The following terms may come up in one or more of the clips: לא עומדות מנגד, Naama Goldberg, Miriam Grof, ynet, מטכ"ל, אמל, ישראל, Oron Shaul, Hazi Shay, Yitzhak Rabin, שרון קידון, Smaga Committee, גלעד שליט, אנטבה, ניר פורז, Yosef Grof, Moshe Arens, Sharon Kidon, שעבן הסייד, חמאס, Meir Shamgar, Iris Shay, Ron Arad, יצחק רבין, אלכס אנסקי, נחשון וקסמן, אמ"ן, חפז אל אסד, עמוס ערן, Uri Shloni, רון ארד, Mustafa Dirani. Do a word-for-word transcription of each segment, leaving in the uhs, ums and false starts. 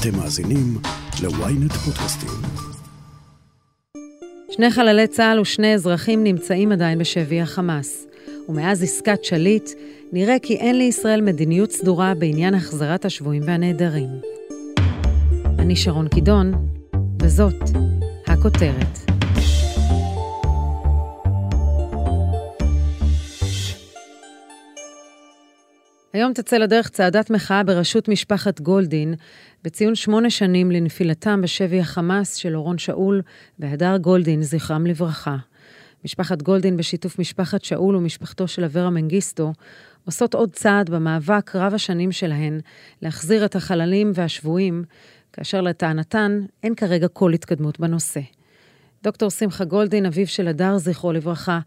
אתם מאזינים ל-ynet פודקאסטים. שני חללי צהל ושני אזרחים נמצאים עדיין בשבי החמאס. ומאז עסקת שליט נראה כי אין לישראל מדיניות סדורה בעניין החזרת השבויים והנעדרים. אני שרון קידון, וזאת הכותרת. היום תצא לדרך צעדת מחאה בראשות משפחת גולדין, בציון שמונה שנים לנפילתם בשבי החמאס של אורון שאול והדר גולדין, זכרם לברכה. משפחת גולדין בשיתוף משפחת שאול ומשפחתו של אברה מנגיסטו, עושות עוד צעד במאבק רב השנים שלהן להחזיר את החללים והשבויים, כאשר לטענתן אין כרגע כל התקדמות בנושא. דוקטור שמחה גולדין, אביו של הדר זכרו לברכה,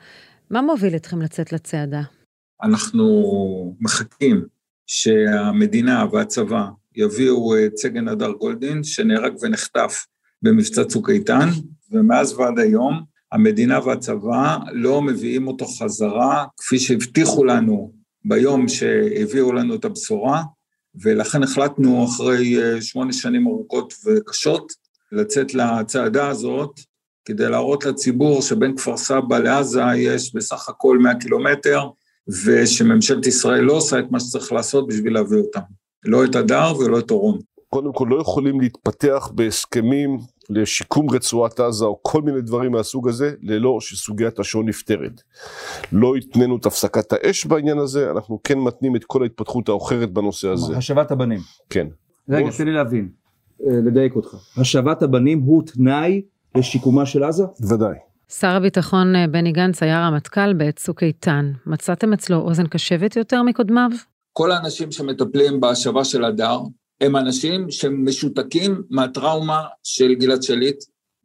מה מוביל אתכם לצאת לצעדה? אנחנו מחכים שהמדינה והצבא יביאו את סגן הדר גולדין, שנהרג ונחטף במבצע צוק איתן, ומאז ועד היום המדינה והצבא לא מביאים אותו חזרה, כפי שהבטיחו לנו ביום שהביאו לנו את הבשורה, ולכן החלטנו אחרי שמונה שנים ארוכות וקשות, לצאת לצעדה הזאת, כדי להראות לציבור שבין כפר סבא לעזה יש בסך הכל מאה קילומטר, ושממשלת ישראל לא עושה את מה שצריך לעשות בשביל להביא אותם. לא את הדר ולא את אורון. קודם כל לא יכולים להתפתח בהסכמים לשיקום רצועת עזה או כל מיני דברים מהסוג הזה, ללא שסוגיית השעון נפתרת. לא התננו את הפסקת האש בעניין הזה, אנחנו כן מתנים את כל ההתפתחות האחרת בנושא הזה. השבת הבנים. כן. רגע, תן לי להבין, לדייק אותך. השבת הבנים הוא תנאי לשיקומה של עזה? ודאי. שר הביטחון בני גנץ היה רמטכ"ל בעת צוק איתן. מצאתם אצלו אוזן קשבת יותר מקודמיו? כל האנשים שמטפלים בהשבה של הדר, הם אנשים שמשותקים מהטראומה של גלעד שליט,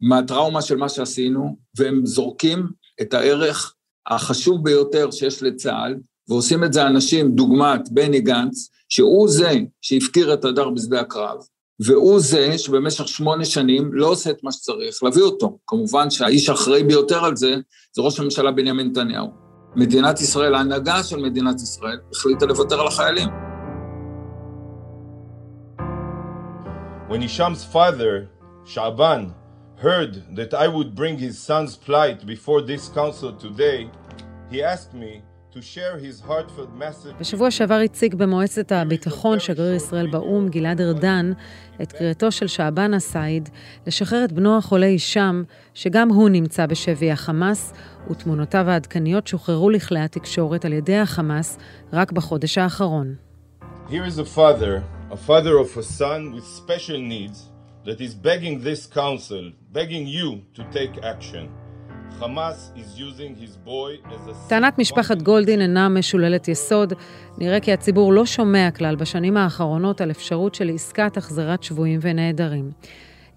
מהטראומה של מה שעשינו, והם זורקים את הערך החשוב ביותר שיש לצה"ל, ועושים את זה אנשים דוגמת בני גנץ, שהוא זה שהפקיר את הדר בשדה הקרב, והוא זה שבמשך שמונה שנים לא עושה את מה שצריך, להביא אותו. כמובן שהאיש האחראי ביותר על זה, זה ראש הממשלה בנימין נתניהו. מדינת ישראל, ההנהגה של מדינת ישראל, החליטה לוותר על החיילים. When Hisham's father, Sha'ban, heard that I would bring his son's plight before this council today, he asked me to share his heartfelt message. בשבוע שעבר הציג במועצת הביטחון שגריר ישראל באום גלעד ארדן את קריאתו של שעבן הסייד לשחרר את בנו החולה הישאם, שגם הוא נמצא בשבי החמאס, ותמונותיו העדכניות שוחררו לכלי התקשורת על ידי החמאס רק בחודש האחרון. Here is a father, a father of a son with special needs that is begging this council, begging you to take action. טענת משפחת גולדין אינה משוללת יסוד. נראה כי הציבור לא שומע כלל בשנים האחרונות על אפשרות של עסקת החזרת שבויים ונעדרים.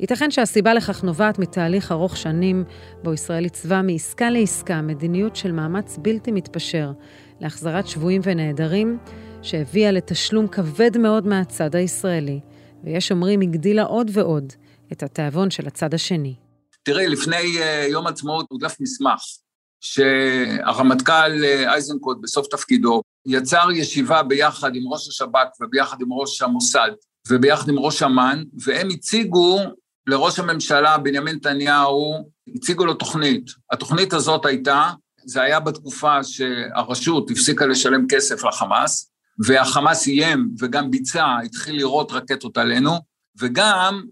ייתכן שהסיבה לכך נובעת מתהליך ארוך שנים, בו ישראל עיצבה מעסקה לעסקה מדיניות של מאמץ בלתי מתפשר להחזרת שבויים ונעדרים, שהביאה לתשלום כבד מאוד מהצד הישראלי, ויש אומרים הגדילה עוד ועוד את התאבון של הצד השני. תראי, לפני יום עצמאות הודלף מסמך שהרמטכ"ל אייזנקוט בסוף תפקידו יצר ישיבה ביחד עם ראש השב"כ וביחד עם ראש המוסד וביחד עם ראש אמ"ן, והם הציגו לראש הממשלה בנימין נתניהו, הציגו לו תוכנית. התוכנית הזאת הייתה, זה היה בתקופה שהרשות הפסיקה לשלם כסף לחמאס, והחמאס איים וגם ביצע, התחיל לירות רקטות עלינו, וגם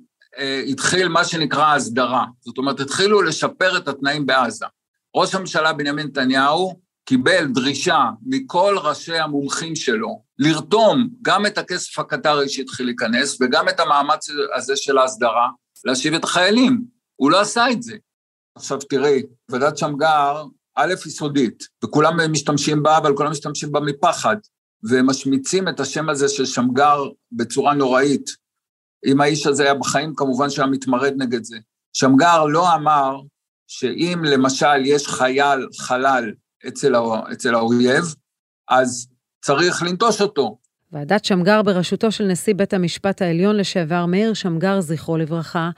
התחיל מה שנקרא הסדרה, זאת אומרת, התחילו לשפר את התנאים בעזה. ראש הממשלה בנימין נתניהו קיבל דרישה מכל ראשי המומחים שלו, לרתום גם את הכסף הקטרי שהתחיל להיכנס, וגם את המאמץ הזה של ההסדרה, להשיב את החיילים. הוא לא עשה את זה. עכשיו תראי, ועדת שמגר, א' יסודית, וכולם משתמשים בה, אבל כולם משתמשים בה מפחד, ומשמיצים את השם הזה של שמגר בצורה נוראית. אם האיש הזה היה בחיים, כמובן שהיה מתמרד נגד זה. שמגר לא אמר שאם למשל יש חייל חלל אצל, אצל האויב, אז צריך לנטוש אותו. ועדת שמגר בראשותו של נשיא בית המשפט העליון לשעבר מאיר שמגר זכרו לברכה,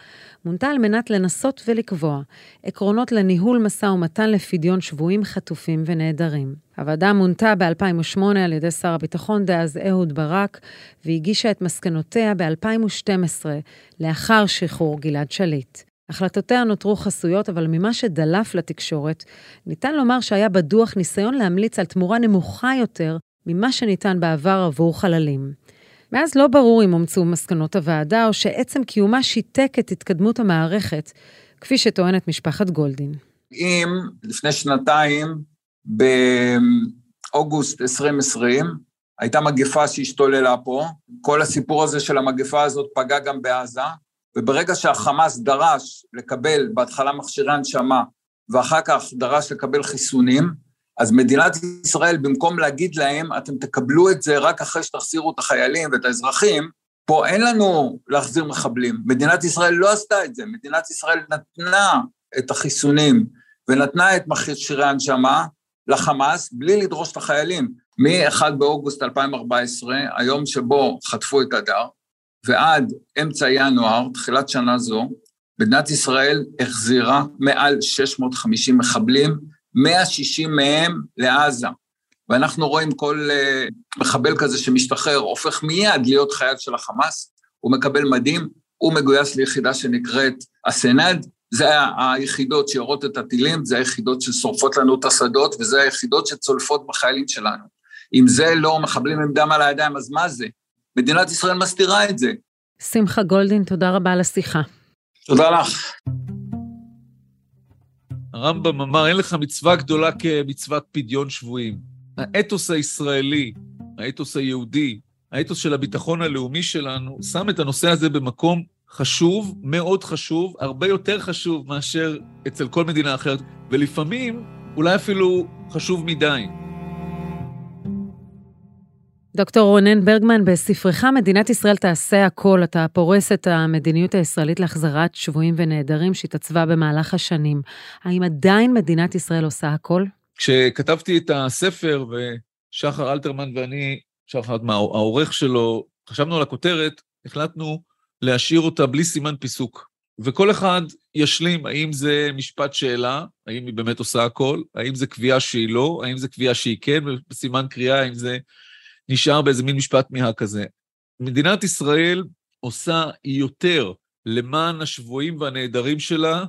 מונתה על מנת לנסות ולקבוע עקרונות לניהול מסע ומתן לפדיון שבויים חטופים ונעדרים. הוועדה מונתה ב-אלפיים ושמונה על ידי שר הביטחון דאז אהוד ברק, והגישה את מסקנותיה ב-אלפיים ושתים עשרה, לאחר שחרור גלעד שליט. החלטותיה נותרו חסויות, אבל ממה שדלף לתקשורת, ניתן לומר שהיה בדוח ניסיון להמליץ על תמורה נמוכה יותר, ממה שניתן בעבר עבור חללים. מאז לא ברור אם הומצאו מסקנות הוועדה, או שעצם קיומה שיתק את התקדמות המערכת, כפי שטוענת משפחת גולדין. אם לפני שנתיים, באוגוסט עשרים עשרים, הייתה מגפה שהשתוללה פה, כל הסיפור הזה של המגפה הזאת פגע גם בעזה, וברגע שהחמאס דרש לקבל בהתחלה מכשירי הנשמה, ואחר כך דרש לקבל חיסונים, אז מדינת ישראל, במקום להגיד להם, אתם תקבלו את זה רק אחרי שתחזירו את החיילים ואת האזרחים, פה אין לנו להחזיר מחבלים. מדינת ישראל לא עשתה את זה, מדינת ישראל נתנה את החיסונים, ונתנה את מכשירי הנשמה לחמאס, בלי לדרוש את החיילים. מאחד באוגוסט אלפיים וארבע עשרה, היום שבו חטפו את הדר, ועד אמצע ינואר, תחילת שנה זו, מדינת ישראל החזירה מעל שש מאות וחמישים מחבלים, מאה ושישים מהם לעזה, ואנחנו רואים כל מחבל כזה שמשתחרר, הופך מיד להיות חייל של החמאס, הוא מקבל מדים, הוא מגויס ליחידה שנקראת הסנד, זה היחידות שיורות את הטילים, זה היחידות ששורפות לנו את השדות, וזה היחידות שצולפות בחיילים שלנו. אם זה לא מחבלים עם דם על הידיים, אז מה זה? מדינת ישראל מסתירה את זה. שמחה גולדין, תודה רבה על השיחה. תודה לך. הרמב"ם אמר, אין לך מצווה גדולה כמצוות פדיון שבויים. האתוס הישראלי, האתוס היהודי, האתוס של הביטחון הלאומי שלנו, שם את הנושא הזה במקום חשוב, מאוד חשוב, הרבה יותר חשוב מאשר אצל כל מדינה אחרת, ולפעמים אולי אפילו חשוב מדי. דוקטור רונן ברגמן, בספרך מדינת ישראל תעשה הכל, אתה פורס את המדיניות הישראלית להחזרת שבויים ונעדרים שהתעצבה במהלך השנים. האם עדיין מדינת ישראל עושה הכל? כשכתבתי את הספר, ושחר אלתרמן ואני, שחר אלתרמן, העורך שלו, חשבנו על הכותרת, החלטנו להשאיר אותה בלי סימן פיסוק. וכל אחד ישלים, האם זה משפט שאלה, האם היא באמת עושה הכל, האם זה קביעה שהיא לא, האם זה קביעה שהיא כן, ובסימן קריאה, האם זה נשאר באיזה מין משפט מיהה כזה. מדינת ישראל עושה יותר למען השבויים והנעדרים שלה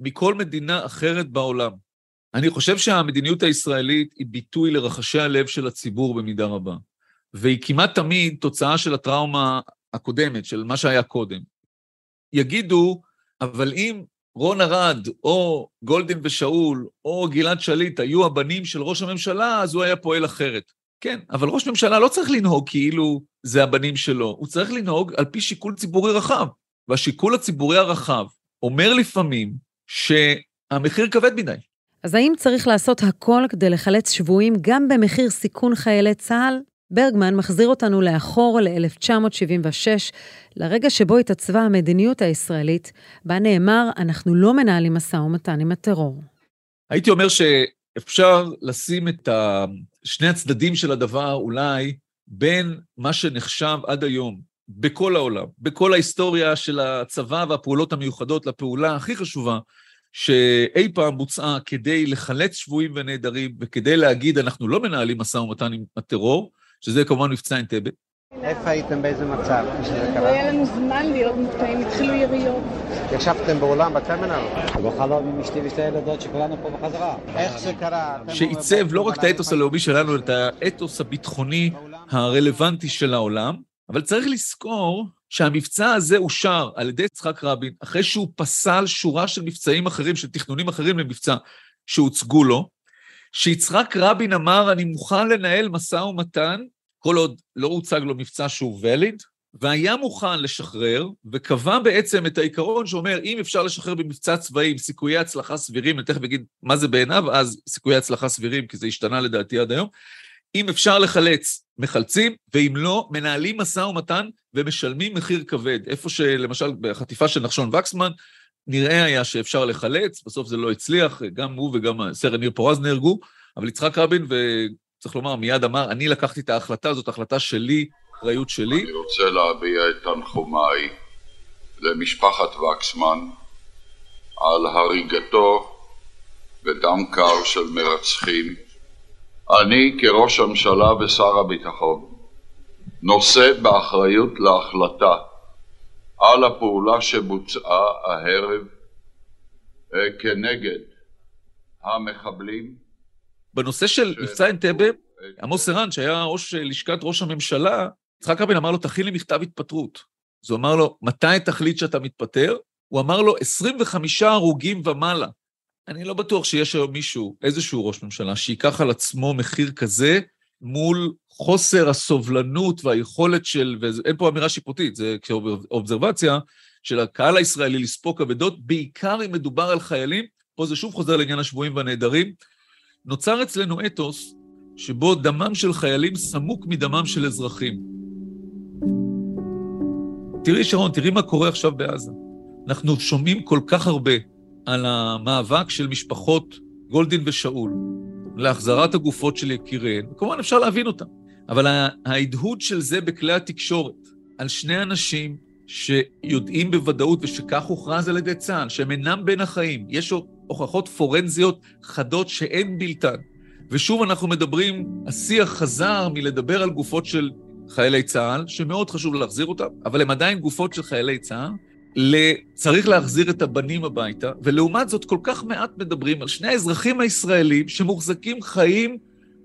מכל מדינה אחרת בעולם. אני חושב שהמדיניות הישראלית היא ביטוי לרחשי הלב של הציבור במידה רבה, והיא כמעט תמיד תוצאה של הטראומה הקודמת, של מה שהיה קודם. יגידו, אבל אם רון ארד או גולדין ושאול או גלעד שליט היו הבנים של ראש הממשלה, אז הוא היה פועל אחרת. כן, אבל ראש ממשלה לא צריך לנהוג כאילו זה הבנים שלו, הוא צריך לנהוג על פי שיקול ציבורי רחב, והשיקול הציבורי הרחב אומר לפעמים שהמחיר כבד מדי. אז האם צריך לעשות הכל כדי לחלץ שבויים גם במחיר סיכון חיילי צה"ל? ברגמן מחזיר אותנו לאחור ל-אלף תשע מאות שבעים ושש, לרגע שבו התעצבה המדיניות הישראלית, בה נאמר, אנחנו לא מנהלים משא ומתן עם הטרור. הייתי אומר שאפשר לשים את ה... שני הצדדים של הדבר אולי בין מה שנחשב עד היום בכל העולם, בכל ההיסטוריה של הצבא והפעולות המיוחדות לפעולה הכי חשובה שאי פעם בוצעה כדי לחלץ שבויים ונעדרים וכדי להגיד אנחנו לא מנהלים משא ומתן עם הטרור, שזה כמובן מבצע אנטבה. איפה הייתם באיזה מצב? לא היה לנו זמן להיות מופתעים, התחילו יריות. ישבתם בעולם בטרמינל? לא חלום עם אשתי ושתי ילדות שכולנו פה בחזרה. איך זה קרה? שעיצב לא רק את האתוס הלאומי שלנו, את האתוס הביטחוני הרלוונטי של העולם, אבל צריך לזכור שהמבצע הזה אושר על ידי יצחק רבין, אחרי שהוא פסל שורה של מבצעים אחרים, של תכנונים אחרים למבצע שהוצגו לו, שיצחק רבין אמר, אני מוכן לנהל משא ומתן, כל עוד לא הוצג לו מבצע שהוא וליד, והיה מוכן לשחרר, וקבע בעצם את העיקרון שאומר, אם אפשר לשחרר במבצע צבאי עם סיכויי הצלחה סבירים, אני תכף אגיד מה זה בעיניו, אז סיכויי הצלחה סבירים, כי זה השתנה לדעתי עד היום, אם אפשר לחלץ, מחלצים, ואם לא, מנהלים משא ומתן, ומשלמים מחיר כבד, איפה שלמשל בחטיפה של נחשון וקסמן, נראה היה שאפשר לחלץ, בסוף זה לא הצליח, גם הוא וגם סרן ניר פורז נהרגו, אבל יצחק רבין ו... צריך לומר, מיד אמר, אני לקחתי את ההחלטה, זאת החלטה שלי, אחריות שלי. אני רוצה להביע את תנחומיי למשפחת וקסמן על הריגתו בדם קר של מרצחים, אני כראש הממשלה ושר הביטחון נושא באחריות להחלטה על הפעולה שבוצעה הערב כנגד המחבלים. בנושא של מבצע אנטבה, עמוס ערן, שהיה ראש לשכת ראש הממשלה, יצחק רבין אמר לו, תכין לי מכתב התפטרות. אז הוא אמר לו, מתי תחליט שאתה מתפטר? הוא אמר לו, עשרים וחמישה הרוגים ומעלה. אני לא בטוח שיש היום מישהו, איזשהו ראש ממשלה, שיקח על עצמו מחיר כזה, מול חוסר הסובלנות והיכולת של, ואין פה אמירה שיפוטית, זה כאובזרבציה, של הקהל הישראלי לספוק אבדות, בעיקר אם מדובר על חיילים, פה זה שוב חוזר לעניין השבועים והנעדרים, נוצר אצלנו אתוס, שבו דמם של חיילים סמוק מדמם של אזרחים. תראי שרון, תראי מה קורה עכשיו בעזה. אנחנו שומעים כל כך הרבה על המאבק של משפחות גולדין ושאול, להחזרת הגופות של יקיריהן, כמובן אפשר להבין אותם, אבל ההדהוד של זה בכלי התקשורת, על שני אנשים שיודעים בוודאות ושכך הוכרז על ידי צה"ל, שהם אינם בין החיים, יש הוכחות פורנזיות חדות שאין בלתן, ושוב אנחנו מדברים, השיח חזר מלדבר על גופות של חיילי צה"ל, שמאוד חשוב להחזיר אותם, אבל הם עדיין גופות של חיילי צה"ל, צריך להחזיר את הבנים הביתה, ולעומת זאת כל כך מעט מדברים על שני האזרחים הישראלים שמוחזקים חיים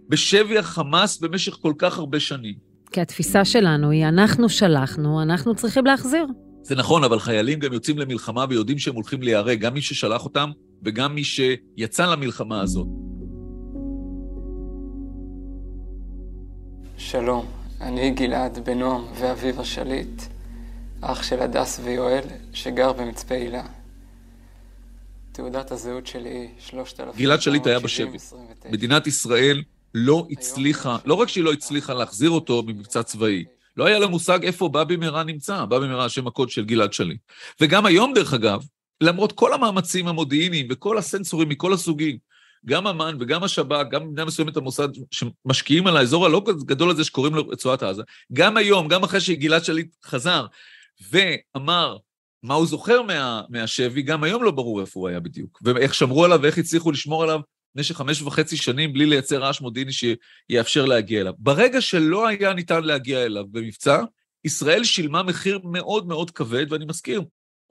בשבי החמאס במשך כל כך הרבה שנים. כי התפיסה שלנו היא, אנחנו שלחנו, אנחנו צריכים להחזיר. זה נכון, אבל חיילים גם יוצאים למלחמה ויודעים שהם הולכים להיהרג, גם מי ששלח אותם וגם מי שיצא למלחמה הזאת. שלום, אני גלעד בנועם ואביב השליט, אח של הדס ויואל, שגר במצפה הילה. תעודת הזהות שלי, שלושת אלפים תשע מאות שבעים. גלעד שליט היה בשבי. מדינת ישראל לא הצליחה, לא רק שהיא לא הצליחה להחזיר אותו ממבצע צבאי, לא היה לה מושג איפה בבי מירה נמצא, בבי מירה השם הקוד של גלעד שליט. וגם היום דרך אגב, למרות כל המאמצים המודיעיניים וכל הסנסורים מכל הסוגים, גם אמן וגם השב"כ, גם מדינה מסוימת המוסד שמשקיעים על האזור הלא גדול הזה שקוראים לו רצועת עזה, גם היום, גם אחרי שגלעד שליט חזר, ואמר מה הוא זוכר מה, מהשבי, גם היום לא ברור איפה הוא היה בדיוק, ואיך שמרו עליו ואיך הצליחו לשמור עליו במשך חמש וחצי שנים בלי לייצר רעש מודיעיני שיאפשר להגיע אליו. ברגע שלא היה ניתן להגיע אליו במבצע, ישראל שילמה מחיר מאוד מאוד כבד, ואני מזכיר,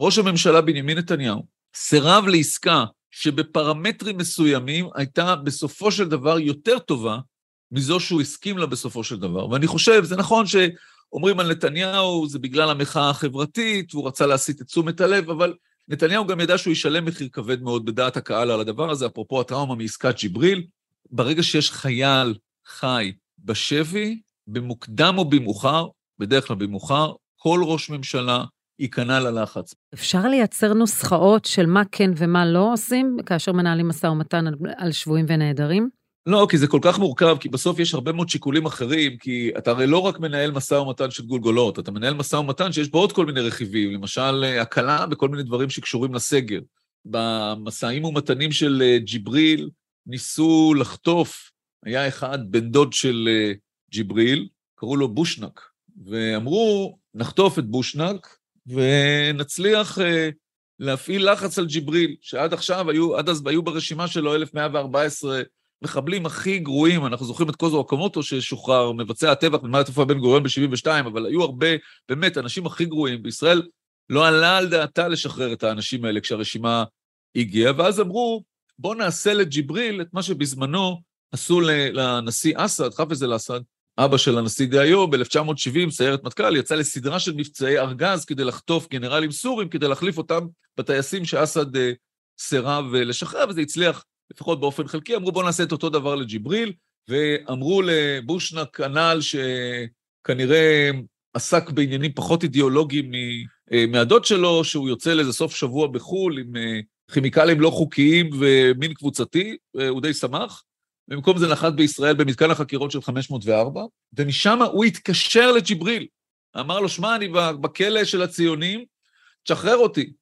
ראש הממשלה בנימין נתניהו סירב לעסקה שבפרמטרים מסוימים הייתה בסופו של דבר יותר טובה מזו שהוא הסכים לה בסופו של דבר, ואני חושב, זה נכון ש... אומרים על נתניהו, זה בגלל המחאה החברתית, הוא רצה להסיט את תשומת הלב, אבל נתניהו גם ידע שהוא ישלם מחיר כבד מאוד בדעת הקהל על הדבר הזה, אפרופו הטראומה מעסקת ג'יבריל, ברגע שיש חייל חי בשבי, במוקדם או במאוחר, בדרך כלל במאוחר, כל ראש ממשלה ייכנע ללחץ. אפשר לייצר נוסחאות של מה כן ומה לא עושים, כאשר מנהלים משא ומתן על שבויים ונעדרים? לא, כי זה כל כך מורכב, כי בסוף יש הרבה מאוד שיקולים אחרים, כי אתה הרי לא רק מנהל מסע ומתן של גולגולות, אתה מנהל מסע ומתן שיש בו עוד כל מיני רכיבים, למשל הקלה בכל מיני דברים שקשורים לסגר. במסעים ומתנים של ג'יבריל ניסו לחטוף, היה אחד בן דוד של ג'יבריל, קראו לו בושנק, ואמרו נחטוף את בושנק ונצליח... להפעיל לחץ על ג'יבריל, שעד עכשיו היו, עד אז היו ברשימה שלו אלף מאה וארבע עשרה מחבלים הכי גרועים, אנחנו זוכרים את קוזו אוקמוטו ששוחרר, מבצע הטבח במערת יפה בן גוריון ב-שבעים ושתיים, אבל היו הרבה, באמת, אנשים הכי גרועים בישראל, לא עלה על דעתה לשחרר את האנשים האלה כשהרשימה הגיעה, ואז אמרו, בוא נעשה לג'יבריל את מה שבזמנו עשו לנשיא אסד, חפז אל אסד, אבא של הנשיא דהיום, ב-אלף תשע מאות שבעים, סיירת מטכ"ל, יצא לסדרה של מבצעי ארגז כדי לחטוף גנרלים סורים, כדי להחליף אותם בטייסים שאסד סירב לשחרר, וזה הצליח לפחות באופן חלקי, אמרו בוא נעשה את אותו דבר לג'יבריל, ואמרו לבושנק הנעל שכנראה עסק בעניינים פחות אידיאולוגיים מהדוד שלו, שהוא יוצא לאיזה סוף שבוע בחול עם כימיקלים לא חוקיים ומין קבוצתי, הוא די שמח, במקום זה נחת בישראל במתקן החקירות של חמש מאות וארבע, ומשם הוא התקשר לג'יבריל, אמר לו, שמע, אני בכלא של הציונים, תשחרר אותי.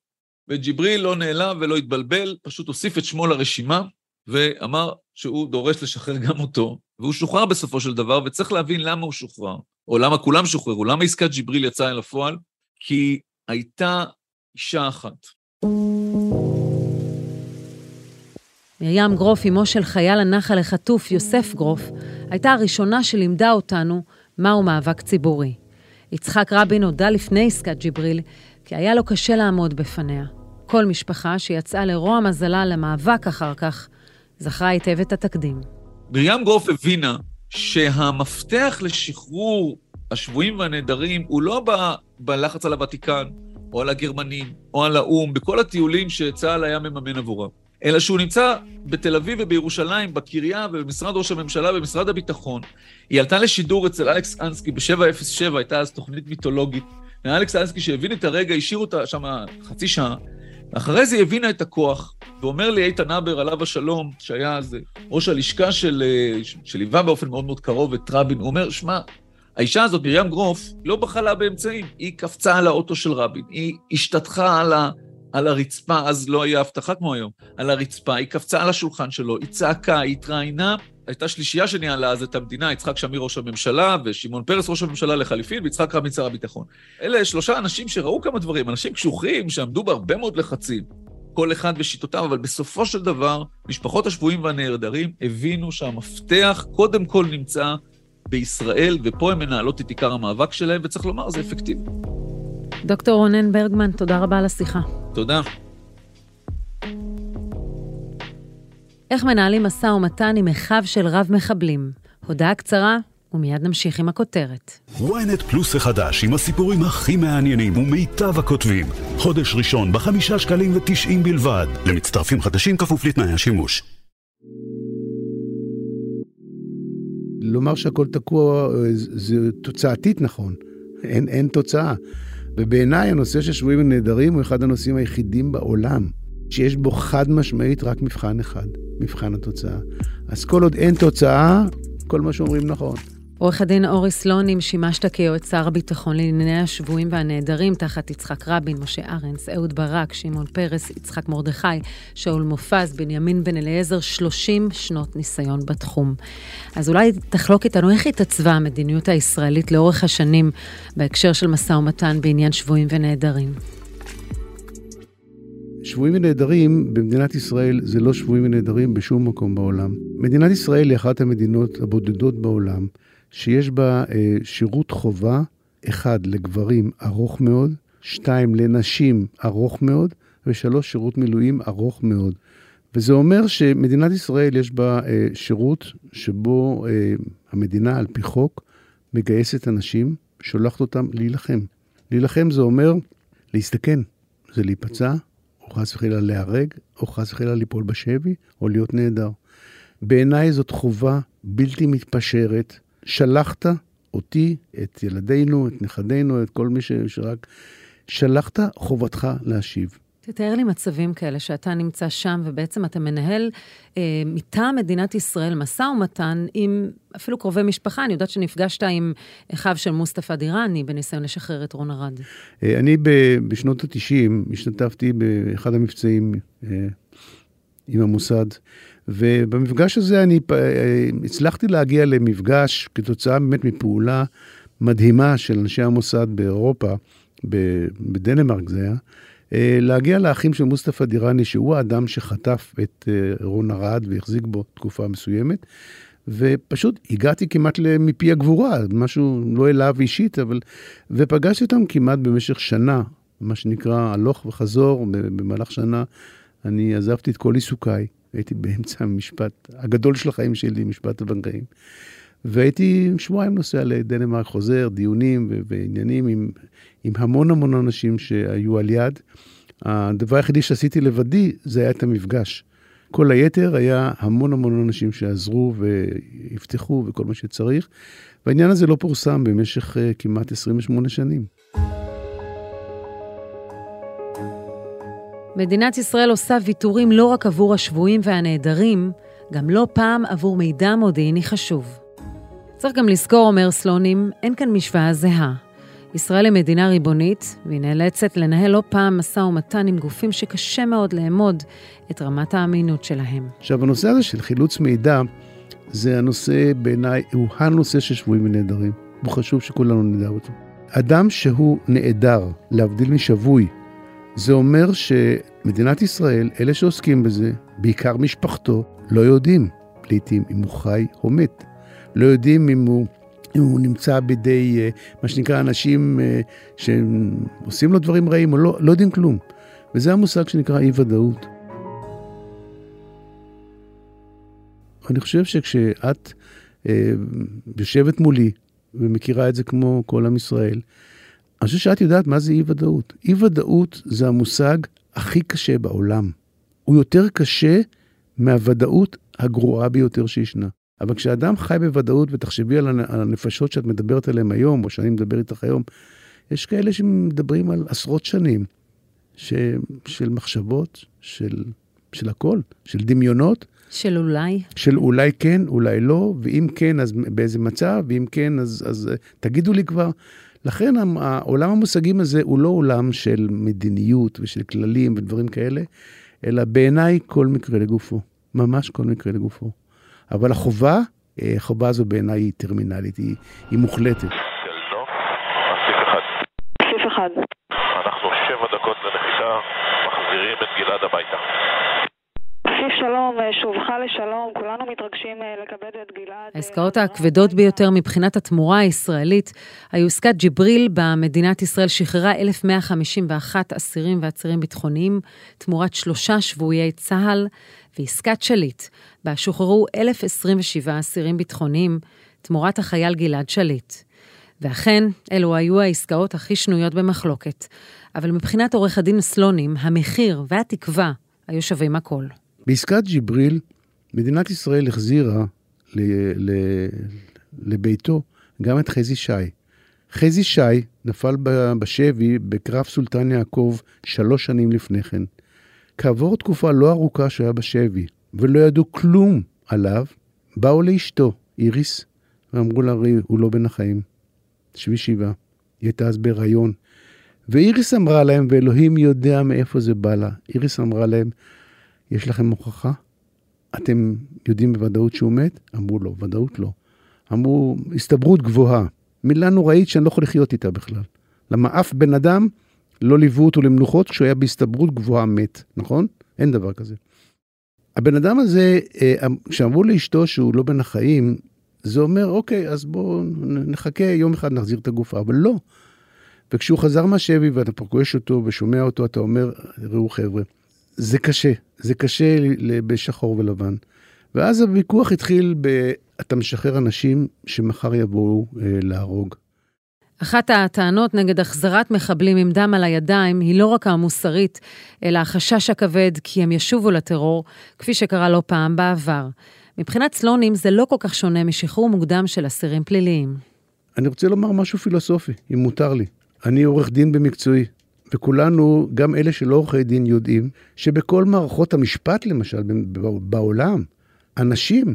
וג'יבריל לא נעלם ולא התבלבל, פשוט הוסיף את שמו לרשימה, ואמר שהוא דורש לשחרר גם אותו, והוא שוחרר בסופו של דבר, וצריך להבין למה הוא שוחרר, או למה כולם שוחררו, למה עסקת ג'יבריל יצאה אל הפועל, כי הייתה אישה אחת. מרים גרוף, אמו של חייל הנחל החטוף יוסף גרוף, הייתה הראשונה שלימדה אותנו מהו מאבק ציבורי. יצחק רבין הודה לפני עסקת ג'יבריל, כי היה לו קשה לעמוד בפניה. כל משפחה שיצאה לרוע מזלה למאבק אחר כך, זכרה היטב את התקדים. מרים גרוף הבינה שהמפתח לשחרור השבויים והנדרים הוא לא ב- בלחץ על הוותיקן, או על הגרמנים, או על האום, בכל הטיולים שצהל היה מממן עבורם. אלא שהוא נמצא בתל אביב ובירושלים, בקריה ובמשרד ראש הממשלה, במשרד הביטחון. היא עלתה לשידור אצל אלכס אנסקי ב-שבע אפס שבע, הייתה אז תוכנית מיתולוגית. ואלכס אנסקי שהבין את הרגע, השאיר אותה שם חצי שעה. אחרי זה הבינה את הכוח, ואומר לי איתן אבר עליו השלום, שהיה אז ראש הלשכה של, שליווה באופן מאוד מאוד קרוב את רבין, הוא אומר, שמע, האישה הזאת, מרים גרוף, לא בחלה באמצעים, היא קפצה על האוטו של רבין, היא השתתחה על, ה, על הרצפה, אז לא היה הבטחה כמו היום, על הרצפה, היא קפצה על השולחן שלו, היא צעקה, היא התראינה, הייתה שלישייה שניהלה אז את המדינה, יצחק שמיר ראש הממשלה, ושמעון פרס ראש הממשלה לחליפין, ויצחק רבין שר הביטחון. אלה שלושה אנשים שראו כמה דברים, אנשים קשוחים שעמדו בהרבה מאוד לחצים, כל אחד בשיטותיו, אבל בסופו של דבר, משפחות השבויים והנעדרים הבינו שהמפתח קודם כל נמצא בישראל, ופה הם מנהלות את עיקר המאבק שלהם, וצריך לומר, זה אפקטיבי. דוקטור רונן ברגמן, תודה רבה על השיחה. תודה. איך מנהלים מסע ומתן עם אחיו של רב מחבלים? הודעה קצרה, ומיד נמשיך עם הכותרת. ynet פלוס החדש עם הסיפורים הכי מעניינים ומיטב הכותבים. חודש ראשון בחמישה שקלים ותשעים בלבד. למצטרפים חדשים כפוף לתנאי השימוש. לומר שהכל תקוע זה תוצאתית נכון, אין, אין תוצאה. ובעיניי הנושא של שבויים ונעדרים הוא אחד הנושאים היחידים בעולם, שיש בו חד משמעית רק מבחן אחד, מבחן התוצאה. אז כל עוד אין תוצאה, כל מה שאומרים נכון. עורך הדין אורי סלוני, שימשת כיועץ שר הביטחון לענייני השבויים והנעדרים, תחת יצחק רבין, משה ארנס, אהוד ברק, שמעון פרס, יצחק מרדכי, שאול מופז, בנימין בן-אליעזר, שלושים שנות ניסיון בתחום. אז אולי תחלוק איתנו איך התעצבה המדיניות הישראלית לאורך השנים בהקשר של משא ומתן בעניין שבויים ונעדרים. שבויים ונעדרים במדינת ישראל זה לא שבויים ונעדרים בשום מקום בעולם. מדינת ישראל היא אחת המדינות הבודדות בעולם, שיש בה אה, שירות חובה, אחד לגברים ארוך מאוד, שתיים לנשים ארוך מאוד, ושלוש שירות מילואים ארוך מאוד. וזה אומר שמדינת ישראל יש בה אה, שירות שבו אה, המדינה על פי חוק מגייסת אנשים, שולחת אותם להילחם. להילחם זה אומר להסתכן, זה להיפצע, או חס וחילה להרג, או חס וחילה ליפול בשבי, או להיות נהדר. בעיניי זאת חובה בלתי מתפשרת, שלחת אותי, את ילדינו, את נכדינו, את כל מי שרק, שלחת חובתך להשיב. תתאר לי מצבים כאלה שאתה נמצא שם, ובעצם אתה מנהל אה, מטעם מדינת ישראל מסע ומתן עם אפילו קרובי משפחה. אני יודעת שנפגשת עם אחיו של מוסטפה דירני בניסיון לשחרר את רון ארד. אה, אני ב- בשנות ה-תשעים השתתפתי באחד המבצעים אה, עם המוסד, ובמפגש הזה אני הצלחתי להגיע למפגש כתוצאה באמת מפעולה מדהימה של אנשי המוסד באירופה, בדנמרק זה היה, להגיע לאחים של מוסטפה דירני, שהוא האדם שחטף את רון ארד והחזיק בו תקופה מסוימת, ופשוט הגעתי כמעט מפי הגבורה, משהו לא אליו אישית, אבל, ופגשתי אותם כמעט במשך שנה, מה שנקרא הלוך וחזור, במהלך שנה אני עזבתי את כל עיסוקיי, הייתי באמצע המשפט הגדול של החיים שלי, משפט הבנקאים, והייתי שבועיים נוסע לדנמרק, חוזר, דיונים ועניינים עם, עם המון המון אנשים שהיו על יד. הדבר היחידי שעשיתי לבדי, זה היה את המפגש. כל היתר היה המון המון אנשים שעזרו והבטחו וכל מה שצריך, והעניין הזה לא פורסם במשך כמעט עשרים ושמונה שנים. מדינת ישראל עושה ויתורים לא רק עבור השבויים והנעדרים, גם לא פעם עבור מידע מודיעיני חשוב. צריך גם לזכור, אומר סלונים, אין כאן משוואה זהה. ישראל היא מדינה ריבונית, והיא נאלצת לנהל לא פעם משא ומתן עם גופים שקשה מאוד לאמוד את רמת האמינות שלהם. עכשיו, הנושא הזה של חילוץ מידע, זה הנושא בעיניי, הוא הנושא של שבויים ונעדרים. הוא חשוב שכולנו נדע אותו. אדם שהוא נעדר, להבדיל משבוי, זה אומר שמדינת ישראל, אלה שעוסקים בזה, בעיקר משפחתו, לא יודעים לעתים אם הוא חי או מת. לא יודעים אם הוא, אם הוא נמצא בידי, מה שנקרא, אנשים שעושים לו דברים רעים, או לא, לא יודעים כלום. וזה המושג שנקרא אי-ודאות. אני חושב שכשאת אה, יושבת מולי, ומכירה את זה כמו כל עם ישראל, אני חושב שאת יודעת מה זה אי-ודאות. אי-ודאות זה המושג הכי קשה בעולם. הוא יותר קשה מהוודאות הגרועה ביותר שישנה. אבל כשאדם חי בוודאות, ותחשבי על הנפשות שאת מדברת עליהן היום, או שאני מדבר איתך היום, יש כאלה שמדברים על עשרות שנים, ש... של מחשבות, של... של הכל, של דמיונות, של אולי. של אולי כן, אולי לא, ואם כן, אז באיזה מצב, ואם כן, אז, אז תגידו לי כבר. לכן העולם המושגים הזה הוא לא עולם של מדיניות ושל כללים ודברים כאלה, אלא בעיניי כל מקרה לגופו, ממש כל מקרה לגופו. אבל החובה, החובה הזו בעיניי היא טרמינלית, היא, היא מוחלטת. שלום, מסיף אחד. מסיף אחד. אנחנו שבע דקות לנחיתה, מחזירים את גלעד הביתה. שלום, שובך לשלום, כולנו מתרגשים לקבל את גלעד. העסקאות הכבדות ביותר מבחינת התמורה הישראלית, היו עסקת ג'יבריל במדינת ישראל שחררה אלף מאה חמישים ואחת אסירים ועצירים ביטחוניים, תמורת שלושה שבויי צהל, ועסקת שליט, בה שוחררו אלף עשרים ושבעה אסירים ביטחוניים, תמורת החייל גלעד שליט. ואכן, אלו היו העסקאות הכי שנויות במחלוקת, אבל מבחינת עורך הדין סלונים, המחיר והתקווה היו שווים הכל. בעסקת ג'יבריל, מדינת ישראל החזירה ל, ל, לביתו גם את חזי שי. חזי שי נפל בשבי בקרב סולטן יעקב שלוש שנים לפני כן. כעבור תקופה לא ארוכה שהיה בשבי, ולא ידעו כלום עליו, באו לאשתו, איריס, ואמרו לה, הוא לא בין החיים. שבי שבעה, היא הייתה אז בהיריון. ואיריס אמרה להם, ואלוהים יודע מאיפה זה בא לה. איריס אמרה להם, יש לכם הוכחה? אתם יודעים בוודאות שהוא מת? אמרו לא, ודאות לא. אמרו, הסתברות גבוהה. מילה נוראית שאני לא יכול לחיות איתה בכלל. למה אף בן אדם לא ליוו אותו למנוחות כשהוא היה בהסתברות גבוהה מת, נכון? אין דבר כזה. הבן אדם הזה, כשאמרו לאשתו שהוא לא בן החיים, זה אומר, אוקיי, אז בואו נחכה, יום אחד נחזיר את הגופה, אבל לא. וכשהוא חזר מהשבי ואתה פוגש אותו ושומע אותו, אתה אומר, ראו חבר'ה, זה קשה, זה קשה בשחור ולבן. ואז הוויכוח התחיל ב... אתה משחרר אנשים שמחר יבואו אה, להרוג. אחת הטענות נגד החזרת מחבלים עם דם על הידיים היא לא רק המוסרית, אלא החשש הכבד כי הם ישובו לטרור, כפי שקרה לא פעם בעבר. מבחינת סלונים זה לא כל כך שונה משחרור מוקדם של אסירים פליליים. אני רוצה לומר משהו פילוסופי, אם מותר לי. אני עורך דין במקצועי. וכולנו, גם אלה שלא עורכי דין יודעים, שבכל מערכות המשפט, למשל, בעולם, אנשים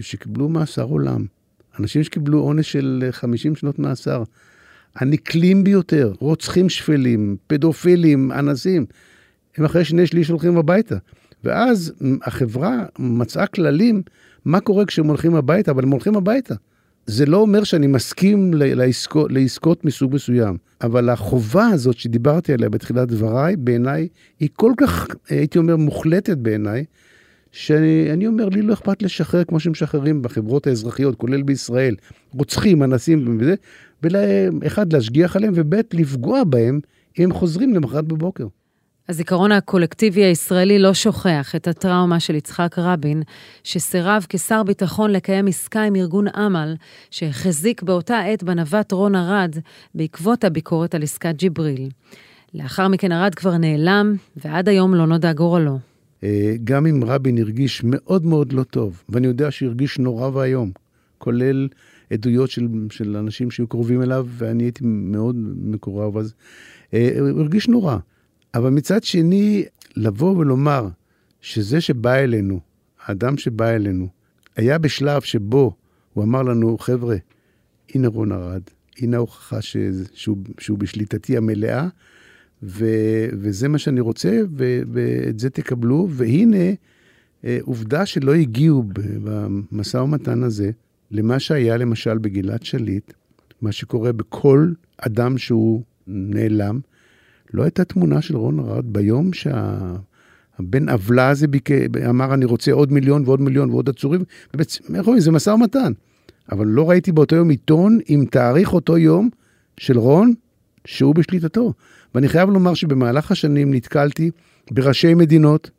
שקיבלו מאסר עולם, אנשים שקיבלו עונש של חמישים שנות מאסר, הנקלים ביותר, רוצחים שפלים, פדופילים, אנסים, הם אחרי שני שליש הולכים הביתה. ואז החברה מצאה כללים, מה קורה כשהם הולכים הביתה, אבל הם הולכים הביתה. זה לא אומר שאני מסכים לעסקות, לעסקות מסוג מסוים, אבל החובה הזאת שדיברתי עליה בתחילת דבריי, בעיניי, היא כל כך, הייתי אומר, מוחלטת בעיניי, שאני אומר, לי לא אכפת לשחרר כמו שמשחררים בחברות האזרחיות, כולל בישראל, רוצחים, אנסים וזה, ולאחד להשגיח עליהם, ובית לפגוע בהם, הם חוזרים למחרת בבוקר. הזיכרון הקולקטיבי הישראלי לא שוכח את הטראומה של יצחק רבין, שסירב כשר ביטחון לקיים עסקה עם ארגון אמל, שהחזיק באותה עת בנוות רון ארד, בעקבות הביקורת על עסקת ג'יבריל. לאחר מכן ארד כבר נעלם, ועד היום לא נודע גורלו. גם אם רבין הרגיש מאוד מאוד לא טוב, ואני יודע שהרגיש נורא והיום, כולל עדויות של, של אנשים שהיו קרובים אליו, ואני הייתי מאוד מקורב, אז הוא הרגיש נורא. אבל מצד שני, לבוא ולומר שזה שבא אלינו, האדם שבא אלינו, היה בשלב שבו הוא אמר לנו, חבר'ה, הנה רון ארד, הנה ההוכחה שהוא, שהוא בשליטתי המלאה, ו, וזה מה שאני רוצה, ו, ואת זה תקבלו, והנה עובדה שלא הגיעו במשא ומתן הזה, למה שהיה למשל בגלעד שליט, מה שקורה בכל אדם שהוא נעלם, לא הייתה תמונה של רון ארד ביום שהבן עוולה הזה אמר, אני רוצה עוד מיליון ועוד מיליון ועוד עצורים, ובעצם, איך רואים, זה מסע ומתן. אבל לא ראיתי באותו יום עיתון עם תאריך אותו יום של רון, שהוא בשליטתו. ואני חייב לומר שבמהלך השנים נתקלתי בראשי מדינות,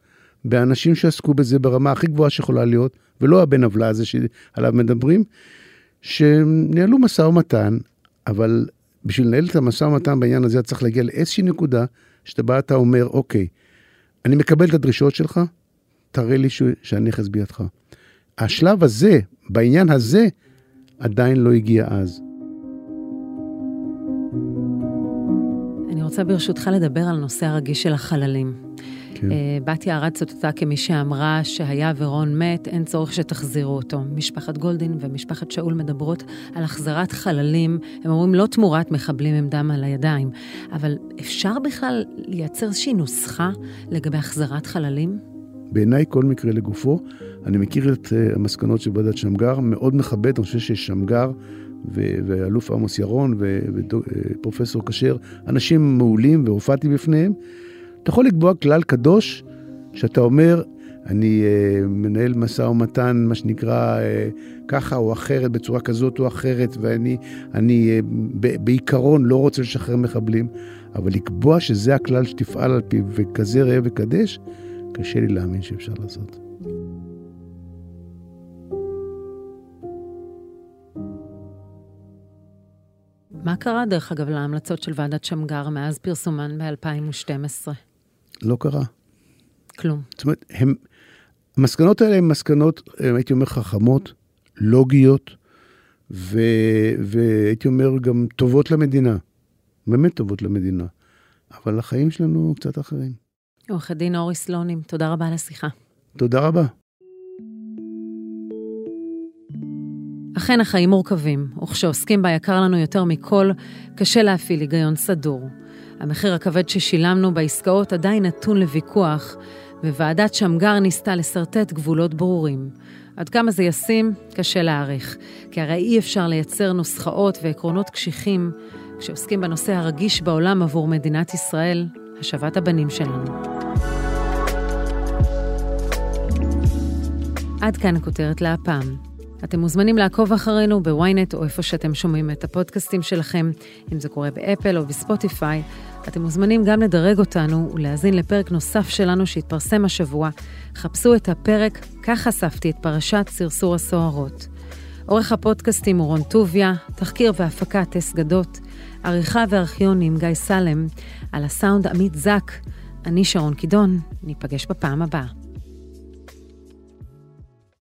באנשים שעסקו בזה ברמה הכי גבוהה שיכולה להיות, ולא הבן עוולה הזה שעליו מדברים, שניהלו מסע ומתן, אבל בשביל לנהל את המסע ומתן בעניין הזה, אתה צריך להגיע לאיזושהי נקודה, שאתה בא, אתה אומר, אוקיי, אני מקבל את הדרישות שלך, תראה לי שהנכס בידך. השלב הזה, בעניין הזה, עדיין לא הגיע אז. אני רוצה ברשותך לדבר על נושא הרגיש של החללים. כן. בת יערד צוטטה כמי שאמרה שהיה ורון מת, אין צורך שתחזירו אותו. משפחת גולדין ומשפחת שאול מדברות על החזרת חללים, הם אומרים לא תמורת מחבלים עם דם על הידיים, אבל אפשר בכלל לייצר איזושהי נוסחה לגבי החזרת חללים? בעיניי כל מקרה לגופו, אני מכיר את המסקנות של ועדת שמגר, מאוד מכבד, אני חושב ששמגר ואלוף עמוס ירון ופרופסור קשר, אנשים מעולים והופעתי בפניהם, אתה יכול לקבוע כלל קדוש, שאתה אומר, אני אה, מנהל מסע ומתן, מה שנקרא, אה, ככה או אחרת, בצורה כזאת או אחרת, ואני אני, אה, ב- בעיקרון לא רוצה לשחרר מחבלים, אבל לקבוע שזה הכלל שתפעל על פיו, וכזה ראה וקדש, קשה לי להאמין שאפשר לעשות. מה קרה דרך אגב להמלצות של ועדת שמגר מאז פרסומן ב-אלפיים ושתים עשרה? לא קרה. כלום. זאת אומרת, הם, המסקנות האלה הן מסקנות, הייתי אומר, חכמות, לוגיות, ו, והייתי אומר גם טובות למדינה. באמת טובות למדינה. אבל החיים שלנו קצת אחרים. עורך הדין אורי סלוני, תודה רבה על השיחה. תודה רבה. אכן החיים מורכבים, וכשעוסקים בה יקר לנו יותר מכל, קשה להפעיל היגיון סדור. המחיר הכבד ששילמנו בעסקאות עדיין נתון לוויכוח, וועדת שמגר ניסתה לסרטט גבולות ברורים. עד כמה זה ישים, קשה להעריך, כי הרי אי אפשר לייצר נוסחאות ועקרונות קשיחים, כשעוסקים בנושא הרגיש בעולם עבור מדינת ישראל, השבת הבנים שלנו. עד כאן הכותרת להפעם. אתם מוזמנים לעקוב אחרינו בוויינט או איפה שאתם שומעים את הפודקאסטים שלכם, אם זה קורה באפל או בספוטיפיי. אתם מוזמנים גם לדרג אותנו ולהזין לפרק נוסף שלנו שהתפרסם השבוע. חפשו את הפרק, כך חשפתי את פרשת סרסור הסוהרות. עורך הפודקאסטים הוא רון טוביה, תחקיר והפקה טס גדות, עריכה וארכיון עם גיא סלם, על הסאונד עמית זק, אני שרון קידון, ניפגש בפעם הבאה.